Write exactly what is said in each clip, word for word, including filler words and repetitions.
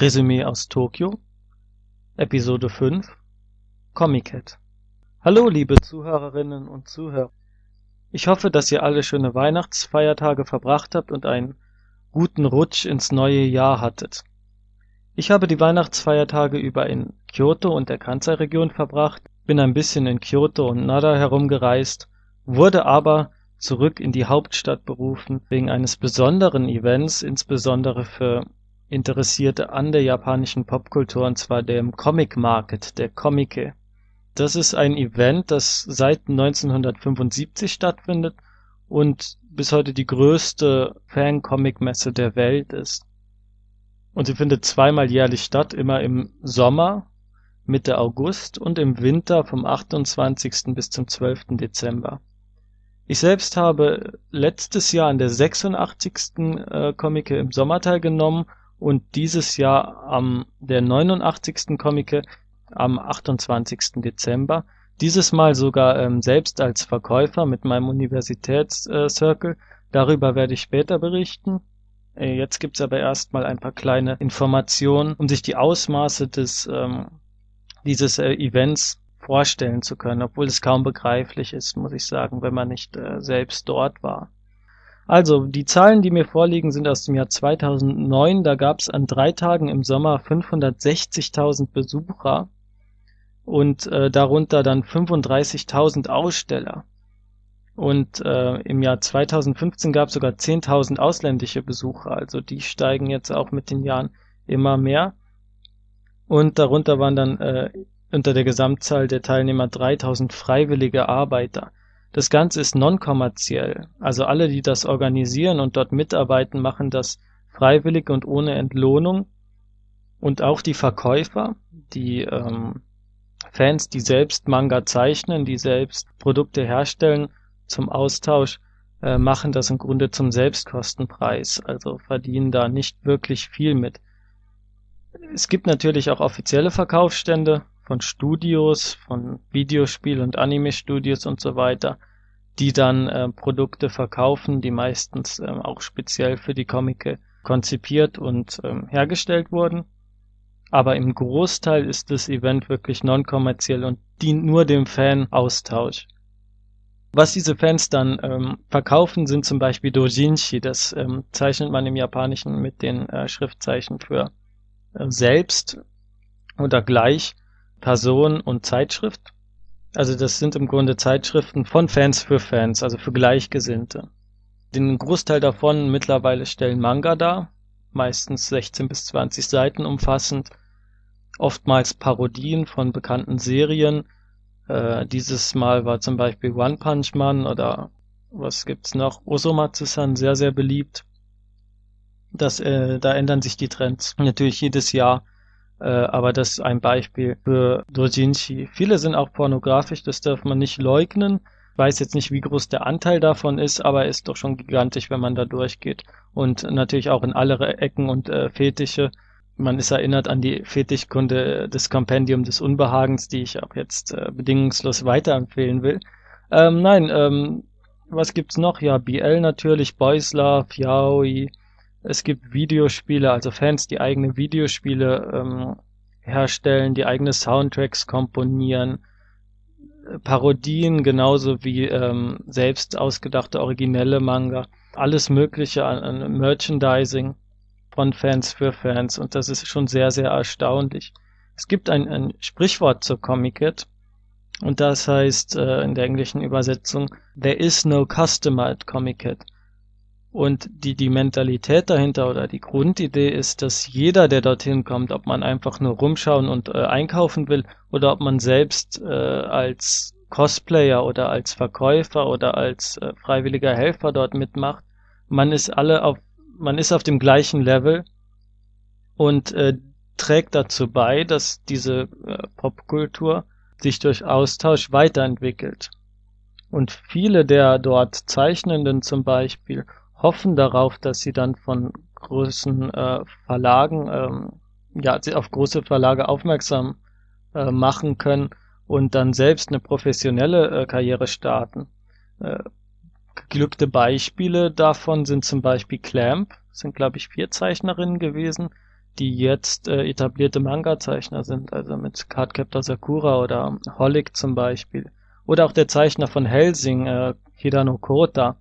Resümee aus Tokio, Episode fünf, Comiket. Hallo liebe Zuhörerinnen und Zuhörer. Ich hoffe, dass ihr alle schöne Weihnachtsfeiertage verbracht habt und einen guten Rutsch ins neue Jahr hattet. Ich habe die Weihnachtsfeiertage über in Kyoto und der Kansai-Region verbracht, bin ein bisschen in Kyoto und Nara herumgereist, wurde aber zurück in die Hauptstadt berufen wegen eines besonderen Events, insbesondere für Interessierte an der japanischen Popkultur, und zwar dem Comic-Market, der Komike. Das ist ein Event, das seit neunzehnhundertfünfundsiebzig stattfindet und bis heute die größte Fan-Comic-Messe der Welt ist. Und sie findet zweimal jährlich statt, immer im Sommer, Mitte August, und im Winter vom achtundzwanzigsten bis zum zwölften Dezember. Ich selbst habe letztes Jahr an der sechsundachtzigsten Komike im Sommer teilgenommen und dieses Jahr am der neunundachtzigsten Komike am achtundzwanzigsten Dezember. Dieses Mal sogar ähm, selbst als Verkäufer mit meinem Universitätscircle. Äh, Darüber werde ich später berichten. Äh, jetzt gibt's aber erstmal ein paar kleine Informationen, um sich die Ausmaße des ähm, dieses äh, Events vorstellen zu können, obwohl es kaum begreiflich ist, muss ich sagen, wenn man nicht äh, selbst dort war. Also, die Zahlen, die mir vorliegen, sind aus dem Jahr zweitausendneun. Da gab es an drei Tagen im Sommer fünfhundertsechzigtausend Besucher und äh, darunter dann fünfunddreißigtausend Aussteller. Und äh, im Jahr zweitausendfünfzehn gab es sogar zehntausend ausländische Besucher. Also die steigen jetzt auch mit den Jahren immer mehr. Und darunter waren dann äh, unter der Gesamtzahl der Teilnehmer dreitausend freiwillige Arbeiter. Das Ganze ist non-kommerziell, also alle, die das organisieren und dort mitarbeiten, machen das freiwillig und ohne Entlohnung, und auch die Verkäufer, die ähm, Fans, die selbst Manga zeichnen, die selbst Produkte herstellen zum Austausch, äh, machen das im Grunde zum Selbstkostenpreis, also verdienen da nicht wirklich viel mit. Es gibt natürlich auch offizielle Verkaufsstände von Studios, von Videospiel- und Anime-Studios und so weiter, die dann äh, Produkte verkaufen, die meistens ähm, auch speziell für die Komike konzipiert und ähm, hergestellt wurden. Aber im Großteil ist das Event wirklich non-kommerziell und dient nur dem Fan-Austausch. Was diese Fans dann ähm, verkaufen, sind zum Beispiel Dojinshi. Das ähm, zeichnet man im Japanischen mit den äh, Schriftzeichen für äh, selbst oder gleich, Person und Zeitschrift. Also das sind im Grunde Zeitschriften von Fans für Fans, also für Gleichgesinnte. Den Großteil davon mittlerweile stellen Manga dar, meistens sechzehn bis zwanzig Seiten umfassend, oftmals Parodien von bekannten Serien. Äh, dieses Mal war zum Beispiel One Punch Man oder was gibt's noch? Osomatsu-san, sehr, sehr beliebt. Das, äh, da ändern sich die Trends natürlich jedes Jahr. Aber das ist ein Beispiel für Dojinshi. Viele sind auch pornografisch, das darf man nicht leugnen. Ich weiß jetzt nicht, wie groß der Anteil davon ist, aber ist doch schon gigantisch, wenn man da durchgeht. Und natürlich auch in alle Ecken und äh, Fetische. Man ist erinnert an die Fetischkunde des Kompendium des Unbehagens, die ich ab jetzt äh, bedingungslos weiterempfehlen will. Ähm, nein, ähm, was gibt's noch? Ja, B L natürlich, Boys Love, Yaoi. Es gibt Videospiele, also Fans, die eigene Videospiele ähm, herstellen, die eigene Soundtracks komponieren, Parodien genauso wie ähm, selbst ausgedachte originelle Manga, alles Mögliche an, an Merchandising von Fans für Fans, und das ist schon sehr, sehr erstaunlich. Es gibt ein, ein Sprichwort zur Comiket, und das heißt äh, in der englischen Übersetzung, "There is no customer at Comiket." Und die, die Mentalität dahinter oder die Grundidee ist, dass jeder, der dorthin kommt, ob man einfach nur rumschauen und äh, einkaufen will oder ob man selbst äh, als Cosplayer oder als Verkäufer oder als äh, freiwilliger Helfer dort mitmacht, man ist alle auf, man ist auf dem gleichen Level und äh, trägt dazu bei, dass diese äh, Popkultur sich durch Austausch weiterentwickelt. Und viele der dort Zeichnenden zum Beispiel hoffen darauf, dass sie dann von großen äh, Verlagen, ähm, ja, sie auf große Verlage aufmerksam äh, machen können und dann selbst eine professionelle äh, Karriere starten. Äh, geglückte Beispiele davon sind zum Beispiel Clamp, sind glaube ich vier Zeichnerinnen gewesen, die jetzt äh, etablierte Manga-Zeichner sind, also mit Cardcaptor Sakura oder Holic zum Beispiel. Oder auch der Zeichner von Helsing, äh, Hidano Kota.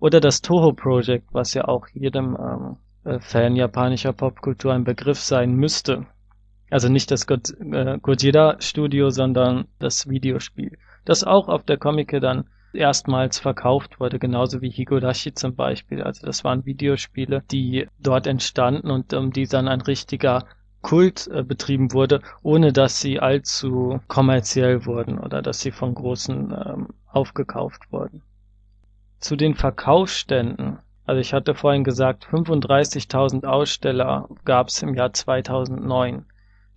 Oder das Toho Project, was ja auch jedem ähm, Fan japanischer Popkultur ein Begriff sein müsste. Also nicht das God- äh, Gojira-Studio, sondern das Videospiel. Das auch auf der Komike dann erstmals verkauft wurde, genauso wie Higurashi zum Beispiel. Also das waren Videospiele, die dort entstanden und um die dann ein richtiger Kult äh, betrieben wurde, ohne dass sie allzu kommerziell wurden oder dass sie von Großen ähm, aufgekauft wurden. Zu den Verkaufsständen. Also ich hatte vorhin gesagt, fünfunddreißigtausend Aussteller gab es im Jahr zweitausendneun.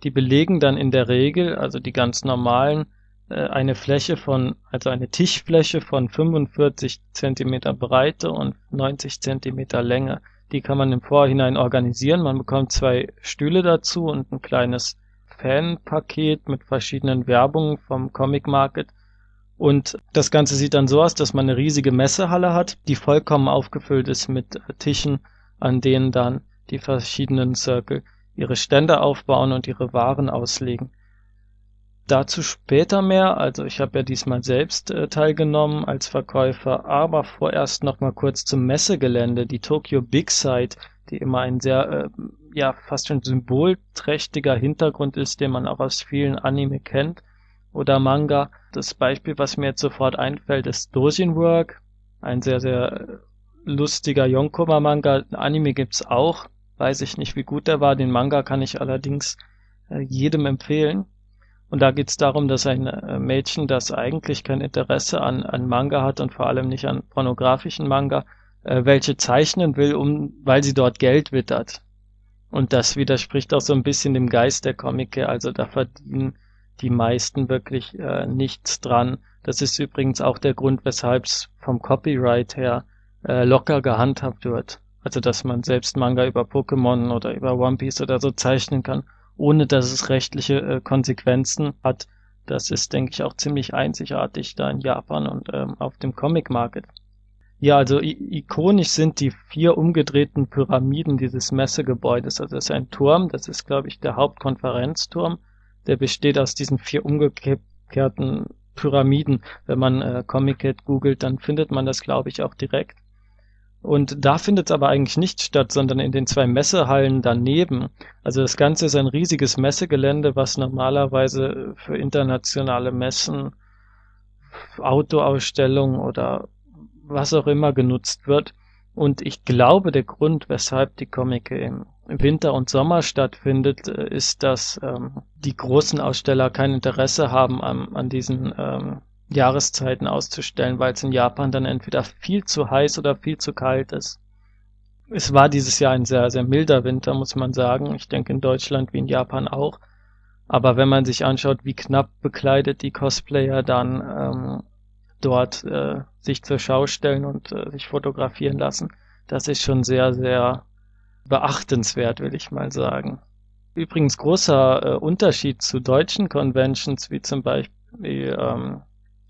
Die belegen dann in der Regel, also die ganz normalen, eine Fläche von, also eine Tischfläche von fünfundvierzig Zentimeter Breite und neunzig Zentimeter Länge. Die kann man im Vorhinein organisieren. Man bekommt zwei Stühle dazu und ein kleines Fanpaket mit verschiedenen Werbungen vom Comic-Market. Und das Ganze sieht dann so aus, dass man eine riesige Messehalle hat, die vollkommen aufgefüllt ist mit Tischen, an denen dann die verschiedenen Circle ihre Stände aufbauen und ihre Waren auslegen. Dazu später mehr, also ich habe ja diesmal selbst äh, teilgenommen als Verkäufer, aber vorerst nochmal kurz zum Messegelände, die Tokyo Big Sight, die immer ein sehr, äh, ja, fast schon symbolträchtiger Hintergrund ist, den man auch aus vielen Anime kennt oder Manga. Das Beispiel, was mir jetzt sofort einfällt, ist Dojin Work, ein sehr, sehr lustiger Yonkoma-Manga. Anime gibt's auch, weiß ich nicht, wie gut der war, den Manga kann ich allerdings äh, jedem empfehlen. Und da geht es darum, dass ein Mädchen, das eigentlich kein Interesse an, an Manga hat und vor allem nicht an pornografischen Manga, äh, welche zeichnen will, um, weil sie dort Geld wittert. Und das widerspricht auch so ein bisschen dem Geist der Komike, also da verdienen die meisten wirklich äh, nichts dran. Das ist übrigens auch der Grund, weshalb es vom Copyright her äh, locker gehandhabt wird. Also dass man selbst Manga über Pokémon oder über One Piece oder so zeichnen kann, ohne dass es rechtliche äh, Konsequenzen hat. Das ist, denke ich, auch ziemlich einzigartig da in Japan und ähm, auf dem Comic-Market. Ja, also i- ikonisch sind die vier umgedrehten Pyramiden dieses Messegebäudes. Also es ist ein Turm, das ist, glaube ich, der Hauptkonferenzturm. Der besteht aus diesen vier umgekehrten Pyramiden. Wenn man äh, Comic-Cat googelt, dann findet man das, glaube ich, auch direkt. Und da findet es aber eigentlich nicht statt, sondern in den zwei Messehallen daneben. Also das Ganze ist ein riesiges Messegelände, was normalerweise für internationale Messen, Autoausstellungen oder was auch immer genutzt wird. Und ich glaube, der Grund, weshalb die Komike im Winter und Sommer stattfindet, ist, dass ähm, die großen Aussteller kein Interesse haben an, an diesen ähm, Jahreszeiten auszustellen, weil es in Japan dann entweder viel zu heiß oder viel zu kalt ist. Es war dieses Jahr ein sehr, sehr milder Winter, muss man sagen. Ich denke in Deutschland wie in Japan auch. Aber wenn man sich anschaut, wie knapp bekleidet die Cosplayer dann ähm, dort äh, sich zur Schau stellen und äh, sich fotografieren lassen, das ist schon sehr, sehr beachtenswert, will ich mal sagen. Übrigens großer äh, Unterschied zu deutschen Conventions, wie zum Beispiel ähm,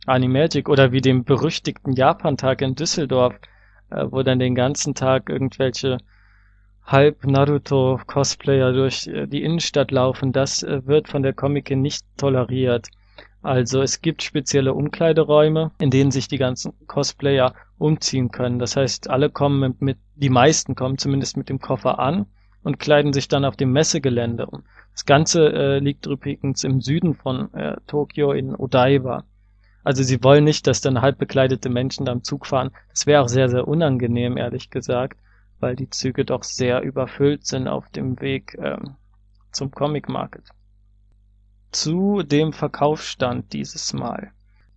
Animagic oder wie dem berüchtigten Japan-Tag in Düsseldorf, äh, wo dann den ganzen Tag irgendwelche Halb-Naruto-Cosplayer durch äh, die Innenstadt laufen. Das äh, wird von der Komike nicht toleriert. Also es gibt spezielle Umkleideräume, in denen sich die ganzen Cosplayer umziehen können. Das heißt, alle kommen mit, mit die meisten kommen zumindest mit dem Koffer an und kleiden sich dann auf dem Messegelände um. Das Ganze äh, liegt übrigens im Süden von äh, Tokio in Odaiba. Also sie wollen nicht, dass dann halb bekleidete Menschen da am Zug fahren. Das wäre auch sehr, sehr unangenehm, ehrlich gesagt, weil die Züge doch sehr überfüllt sind auf dem Weg ähm, zum Comic-Market. Zu dem Verkaufsstand dieses Mal.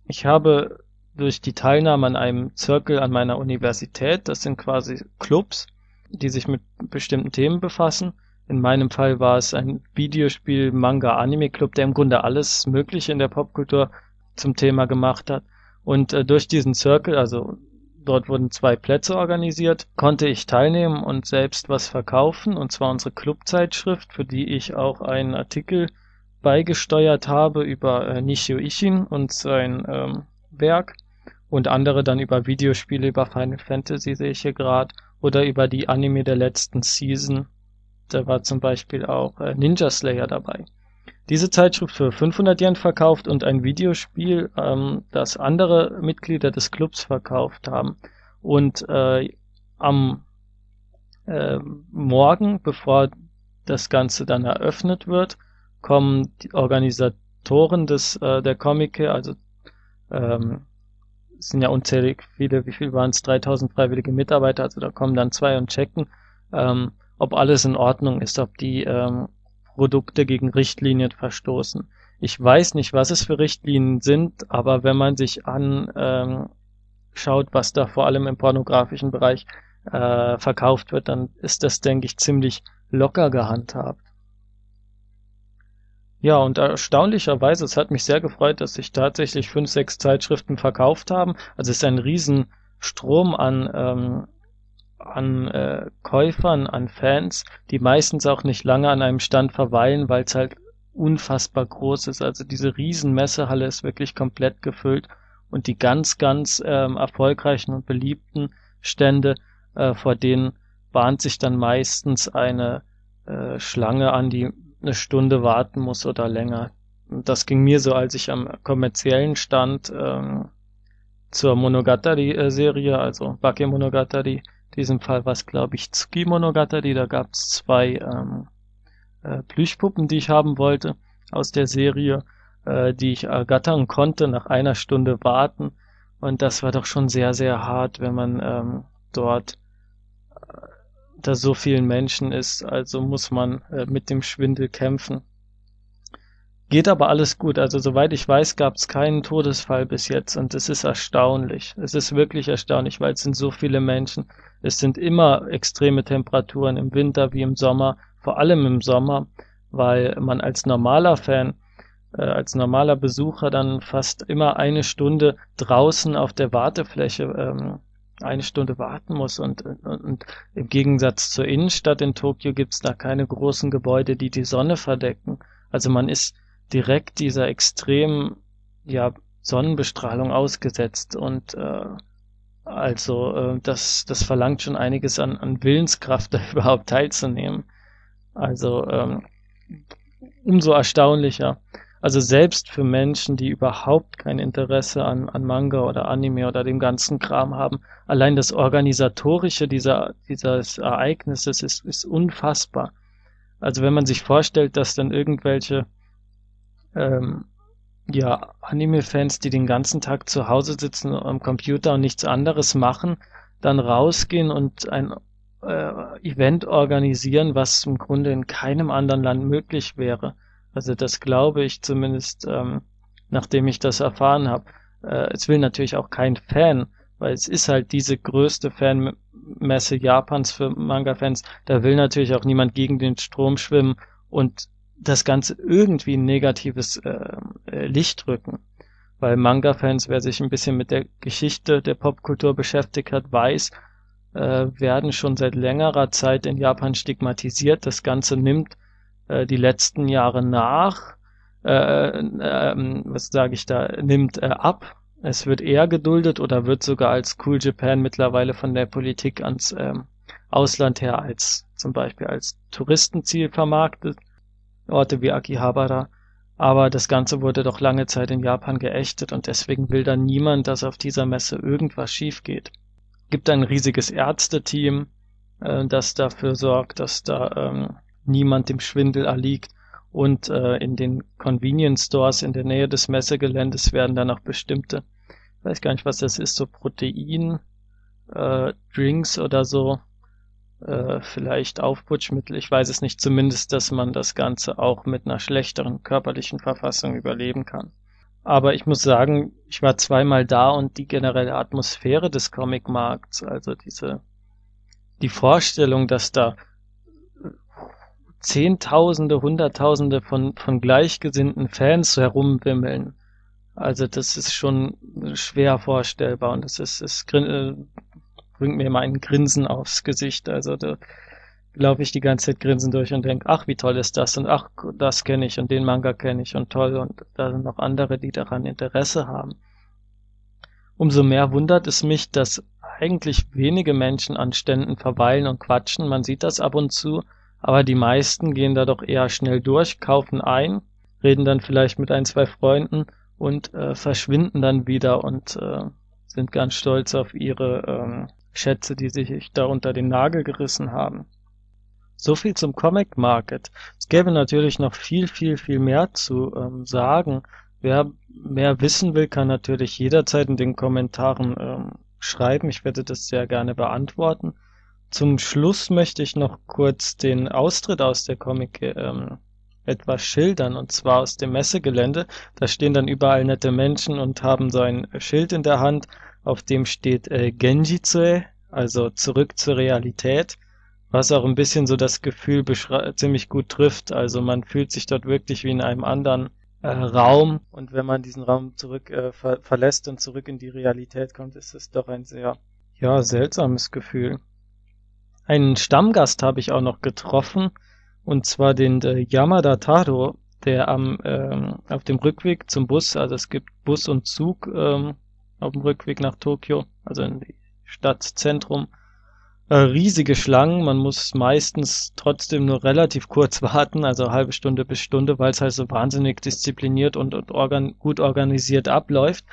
Ich habe durch die Teilnahme an einem Zirkel an meiner Universität, das sind quasi Clubs, die sich mit bestimmten Themen befassen. In meinem Fall war es ein Videospiel-Manga-Anime-Club, der im Grunde alles Mögliche in der Popkultur zum Thema gemacht hat. Und äh, durch diesen Circle, also dort wurden zwei Plätze organisiert, konnte ich teilnehmen und selbst was verkaufen, und zwar unsere Clubzeitschrift, für die ich auch einen Artikel beigesteuert habe über äh, Nishio Ishin und sein ähm, Werk und andere dann über Videospiele, über Final Fantasy sehe ich hier gerade, oder über die Anime der letzten Season da war zum Beispiel auch äh, Ninja Slayer dabei. Diese Zeitschrift für fünfhundert Yen verkauft und ein Videospiel, ähm, das andere Mitglieder des Clubs verkauft haben. Und äh, am äh, Morgen, bevor das Ganze dann eröffnet wird, kommen die Organisatoren des äh, der Komike, also ähm, sind ja unzählig viele, wie viel waren es, dreitausend freiwillige Mitarbeiter, also da kommen dann zwei und checken, ähm, ob alles in Ordnung ist, ob die ähm, Produkte gegen Richtlinien verstoßen. Ich weiß nicht, was es für Richtlinien sind, aber wenn man sich anschaut, was da vor allem im pornografischen Bereich äh, verkauft wird, dann ist das, denke ich, ziemlich locker gehandhabt. Ja, und erstaunlicherweise, es hat mich sehr gefreut, dass sich tatsächlich fünf, sechs Zeitschriften verkauft haben. Also es ist ein riesen Strom an ähm, an äh, Käufern, an Fans, die meistens auch nicht lange an einem Stand verweilen, weil es halt unfassbar groß ist. Also diese riesen Messehalle ist wirklich komplett gefüllt und die ganz, ganz ähm, erfolgreichen und beliebten Stände, äh, vor denen bahnt sich dann meistens eine äh, Schlange an, die eine Stunde warten muss oder länger. Und das ging mir so, als ich am kommerziellen Stand ähm, zur Monogatari-Serie, also Bakemonogatari, in diesem Fall war es, glaube ich, Tsuki Monogatari. Da gab es zwei ähm, äh, Plüschpuppen, die ich haben wollte aus der Serie, äh, die ich ergattern konnte nach einer Stunde warten. Und das war doch schon sehr, sehr hart, wenn man ähm, dort äh, da so vielen Menschen ist. Also muss man äh, mit dem Schwindel kämpfen. Geht aber alles gut. Also soweit ich weiß, gab es keinen Todesfall bis jetzt. Und es ist erstaunlich. Es ist wirklich erstaunlich, weil es sind so viele Menschen. Es sind immer extreme Temperaturen im Winter wie im Sommer, vor allem im Sommer, weil man als normaler Fan, äh, als normaler Besucher dann fast immer eine Stunde draußen auf der Wartefläche ähm, eine Stunde warten muss. Und, und, und im Gegensatz zur Innenstadt in Tokio gibt es da keine großen Gebäude, die die Sonne verdecken. Also man ist direkt dieser extremen ja, Sonnenbestrahlung ausgesetzt und äh, also äh, das, das verlangt schon einiges an, an Willenskraft, da überhaupt teilzunehmen. Also ähm, umso erstaunlicher. Also selbst für Menschen, die überhaupt kein Interesse an, an Manga oder Anime oder dem ganzen Kram haben, allein das Organisatorische dieser, dieses Ereignisses ist, ist unfassbar. Also wenn man sich vorstellt, dass dann irgendwelche Ähm, ja, Anime-Fans, die den ganzen Tag zu Hause sitzen am Computer und nichts anderes machen, dann rausgehen und ein äh, Event organisieren, was im Grunde in keinem anderen Land möglich wäre. Also das glaube ich zumindest, ähm, nachdem ich das erfahren habe. Äh, es will natürlich auch kein Fan, weil es ist halt diese größte Fanmesse Japans für Manga-Fans. Da will natürlich auch niemand gegen den Strom schwimmen und das Ganze irgendwie ein negatives äh, Licht rücken. Weil Manga-Fans, wer sich ein bisschen mit der Geschichte der Popkultur beschäftigt hat, weiß, äh, werden schon seit längerer Zeit in Japan stigmatisiert. Das Ganze nimmt äh, die letzten Jahre nach, äh, äh, was sage ich da, nimmt äh, ab. Es wird eher geduldet oder wird sogar als Cool Japan mittlerweile von der Politik ans äh, Ausland her als zum Beispiel als Touristenziel vermarktet. Orte wie Akihabara, aber das Ganze wurde doch lange Zeit in Japan geächtet und deswegen will da niemand, dass auf dieser Messe irgendwas schief geht. Gibt ein riesiges Ärzteteam, äh, das dafür sorgt, dass da ähm, niemand dem Schwindel erliegt und äh, in den Convenience Stores in der Nähe des Messegeländes werden dann auch bestimmte, ich weiß gar nicht, was das ist, so Protein, äh, Drinks oder so, Äh, vielleicht Aufputschmittel, ich weiß es nicht, zumindest, dass man das Ganze auch mit einer schlechteren körperlichen Verfassung überleben kann. Aber ich muss sagen, ich war zweimal da und die generelle Atmosphäre des Comic-Markts, also diese, die Vorstellung, dass da Zehntausende, Hunderttausende von, von gleichgesinnten Fans herumwimmeln, also das ist schon schwer vorstellbar und das ist, ist äh, bringt mir immer ein Grinsen aufs Gesicht. Also da laufe ich die ganze Zeit grinsend durch und denke, ach, wie toll ist das und ach, das kenne ich und den Manga kenne ich und toll und da sind noch andere, die daran Interesse haben. Umso mehr wundert es mich, dass eigentlich wenige Menschen an Ständen verweilen und quatschen. Man sieht das ab und zu, aber die meisten gehen da doch eher schnell durch, kaufen ein, reden dann vielleicht mit ein, zwei Freunden und äh, verschwinden dann wieder und äh, sind ganz stolz auf ihre ähm, Schätze, die sich da unter den Nagel gerissen haben. So viel zum Comic-Market. Es gäbe natürlich noch viel, viel, viel mehr zu ähm, sagen. Wer mehr wissen will, kann natürlich jederzeit in den Kommentaren ähm, schreiben. Ich werde das sehr gerne beantworten. Zum Schluss möchte ich noch kurz den Austritt aus der Comic ähm, etwas schildern, und zwar aus dem Messegelände. Da stehen dann überall nette Menschen und haben so ein Schild in der Hand, auf dem steht äh, Genjitsue, also zurück zur Realität, was auch ein bisschen so das Gefühl beschre- ziemlich gut trifft. Also man fühlt sich dort wirklich wie in einem anderen äh, Raum, und wenn man diesen Raum zurück äh, ver- verlässt und zurück in die Realität kommt, ist es doch ein sehr ja seltsames Gefühl. Einen Stammgast habe ich auch noch getroffen, und zwar den äh, Yamada Taro, der am ähm, auf dem Rückweg zum Bus, also es gibt Bus und Zug ähm, auf dem Rückweg nach Tokio, also in die Stadtzentrum, äh, riesige Schlangen, man muss meistens trotzdem nur relativ kurz warten, also halbe Stunde bis Stunde, weil es halt so wahnsinnig diszipliniert und, und organ- gut organisiert abläuft,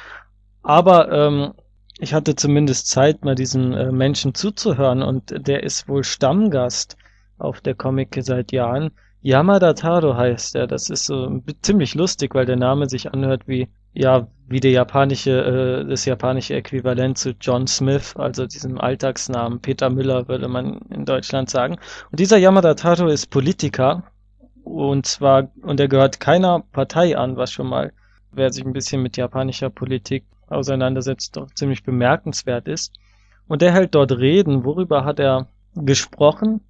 aber ähm, ich hatte zumindest Zeit, mal diesen äh, Menschen zuzuhören, und der ist wohl Stammgast auf der Comic seit Jahren. Yamada Taro heißt er. Das ist so b- ziemlich lustig, weil der Name sich anhört wie ja wie der japanische äh, das japanische Äquivalent zu John Smith, also diesem Alltagsnamen. Peter Müller würde man in Deutschland sagen. Und dieser Yamada Taro ist Politiker, und zwar und er gehört keiner Partei an, was schon mal, wer sich ein bisschen mit japanischer Politik auseinandersetzt, doch ziemlich bemerkenswert ist. Und er hält dort Reden. Worüber hat er gesprochen?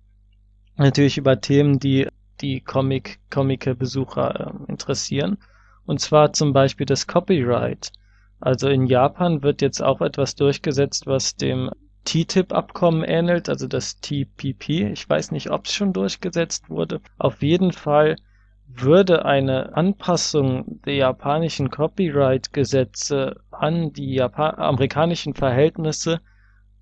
Natürlich über Themen, die die Comic, Comic-Besucher äh, interessieren. Und zwar zum Beispiel das Copyright. Also in Japan wird jetzt auch etwas durchgesetzt, was dem T T I P-Abkommen ähnelt, also das T P P. Ich weiß nicht, ob es schon durchgesetzt wurde. Auf jeden Fall würde eine Anpassung der japanischen Copyright-Gesetze an die Japan- amerikanischen Verhältnisse,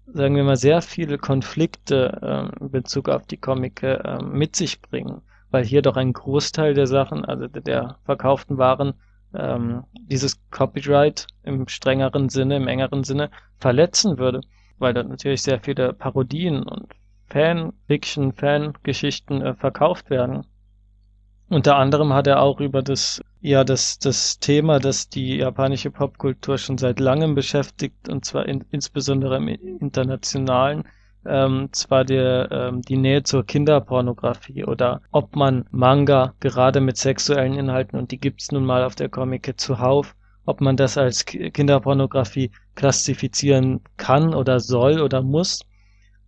sagen wir mal, sehr viele Konflikte äh, in Bezug auf die Komike äh, mit sich bringen, weil hier doch ein Großteil der Sachen, also der verkauften Waren, ähm, dieses Copyright im strengeren Sinne, im engeren Sinne verletzen würde, weil dort natürlich sehr viele Parodien und Fanfiction, Fangeschichten äh, verkauft werden. Unter anderem hat er auch über das, ja, das, das Thema, das die japanische Popkultur schon seit langem beschäftigt, und zwar in, insbesondere im Internationalen, ähm, zwar der, ähm, die Nähe zur Kinderpornografie oder ob man Manga gerade mit sexuellen Inhalten, und die gibt's nun mal auf der Comic zuhauf, ob man das als Kinderpornografie klassifizieren kann oder soll oder muss.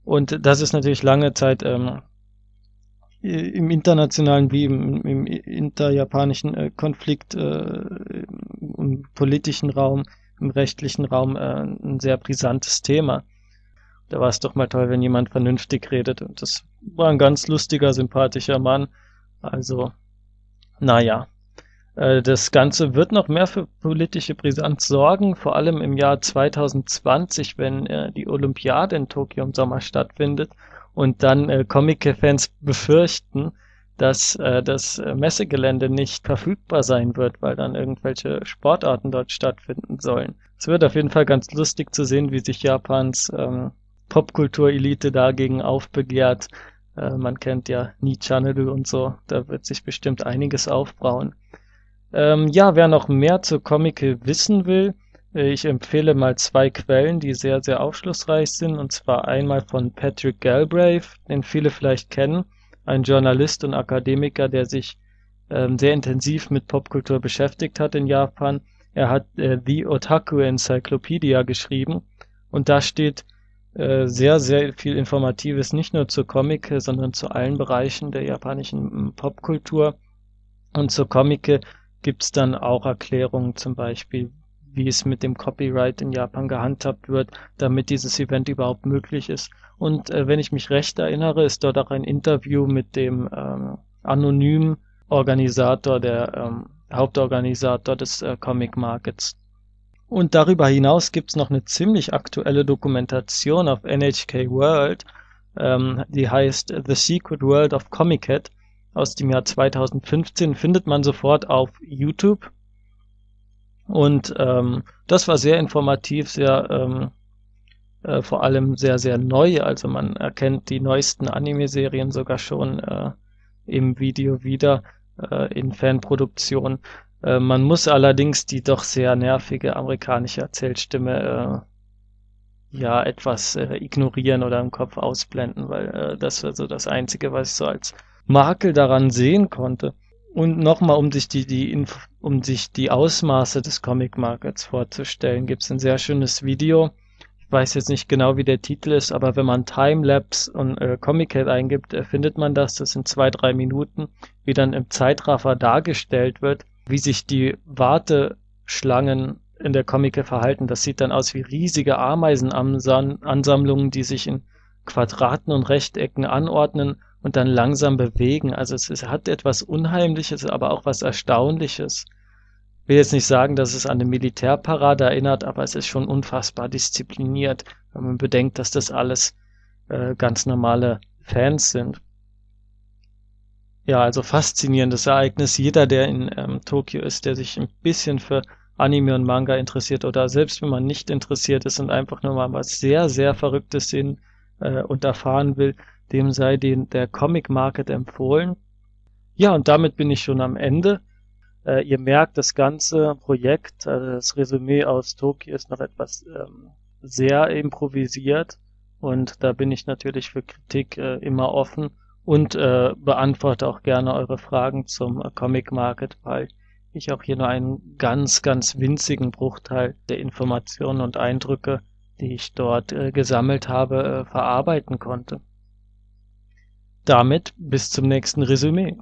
Und das ist natürlich lange Zeit, ähm, im internationalen wie im, im interjapanischen äh, Konflikt, äh, im politischen Raum, im rechtlichen Raum äh, ein sehr brisantes Thema. Da war es doch mal toll, wenn jemand vernünftig redet, und das war ein ganz lustiger, sympathischer Mann. Also, naja. Äh, das Ganze wird noch mehr für politische Brisanz sorgen, vor allem im Jahr zwanzig zwanzig, wenn äh, die Olympiade in Tokio im Sommer stattfindet. Und dann äh, Comic-Fans befürchten, dass äh, das Messegelände nicht verfügbar sein wird, weil dann irgendwelche Sportarten dort stattfinden sollen. Es wird auf jeden Fall ganz lustig zu sehen, wie sich Japans ähm, Popkulturelite dagegen aufbegehrt. Äh, man kennt ja Nichanelu und so, da wird sich bestimmt einiges aufbrauen. Ähm, ja, wer noch mehr zur Comic wissen will, ich empfehle mal zwei Quellen, die sehr, sehr aufschlussreich sind, und zwar einmal von Patrick Galbraith, den viele vielleicht kennen, ein Journalist und Akademiker, der sich ähm, sehr intensiv mit Popkultur beschäftigt hat in Japan. Er hat äh, The Otaku Encyclopedia geschrieben, und da steht äh, sehr, sehr viel Informatives, nicht nur zur Comic, sondern zu allen Bereichen der japanischen Popkultur. Und zur Comic gibt's dann auch Erklärungen, zum Beispiel wie es mit dem Copyright in Japan gehandhabt wird, damit dieses Event überhaupt möglich ist. Und äh, wenn ich mich recht erinnere, ist dort auch ein Interview mit dem ähm, anonymen Organisator, der ähm, Hauptorganisator des äh, Comic Markets. Und darüber hinaus gibt es noch eine ziemlich aktuelle Dokumentation auf N H K World ähm, die heißt The Secret World of Comiket aus dem Jahr zweitausendfünfzehn, findet man sofort auf YouTube. Und ähm, das war sehr informativ, sehr ähm, äh, vor allem sehr, sehr neu. Also man erkennt die neuesten Anime-Serien sogar schon äh, im Video wieder äh, in Fanproduktion. Äh, man muss allerdings die doch sehr nervige amerikanische Erzählstimme äh, ja etwas äh, ignorieren oder im Kopf ausblenden, weil äh, das war so das Einzige, was ich so als Makel daran sehen konnte. Und nochmal, um sich die, die Inf- um sich die Ausmaße des Comic-Markets vorzustellen, gibt es ein sehr schönes Video. Ich weiß jetzt nicht genau, wie der Titel ist, aber wenn man Timelapse und äh, Comic-Cat eingibt, äh, findet man das. Das sind zwei, drei Minuten, wie dann im Zeitraffer dargestellt wird, wie sich die Warteschlangen in der Comic-Cat verhalten. Das sieht dann aus wie riesige Ameisenansammlungen, die sich in Quadraten und Rechtecken anordnen und dann langsam bewegen. Also es, es hat etwas Unheimliches, aber auch was Erstaunliches. Ich will jetzt nicht sagen, dass es an eine Militärparade erinnert, aber es ist schon unfassbar diszipliniert, wenn man bedenkt, dass das alles äh, ganz normale Fans sind. Ja, also faszinierendes Ereignis. Jeder, der in ähm, Tokio ist, der sich ein bisschen für Anime und Manga interessiert oder selbst wenn man nicht interessiert ist und einfach nur mal was sehr, sehr Verrücktes sehen äh, und erfahren will, dem sei den, der Comic Market empfohlen. Ja, und damit bin ich schon am Ende. Äh, ihr merkt, das ganze Projekt, also das Resümee aus Tokio, ist noch etwas ähm, sehr improvisiert. Und da bin ich natürlich für Kritik äh, immer offen und äh, beantworte auch gerne eure Fragen zum äh, Comic Market, weil ich auch hier nur einen ganz, ganz winzigen Bruchteil der Informationen und Eindrücke, die ich dort äh, gesammelt habe, äh, verarbeiten konnte. Damit bis zum nächsten Resümee.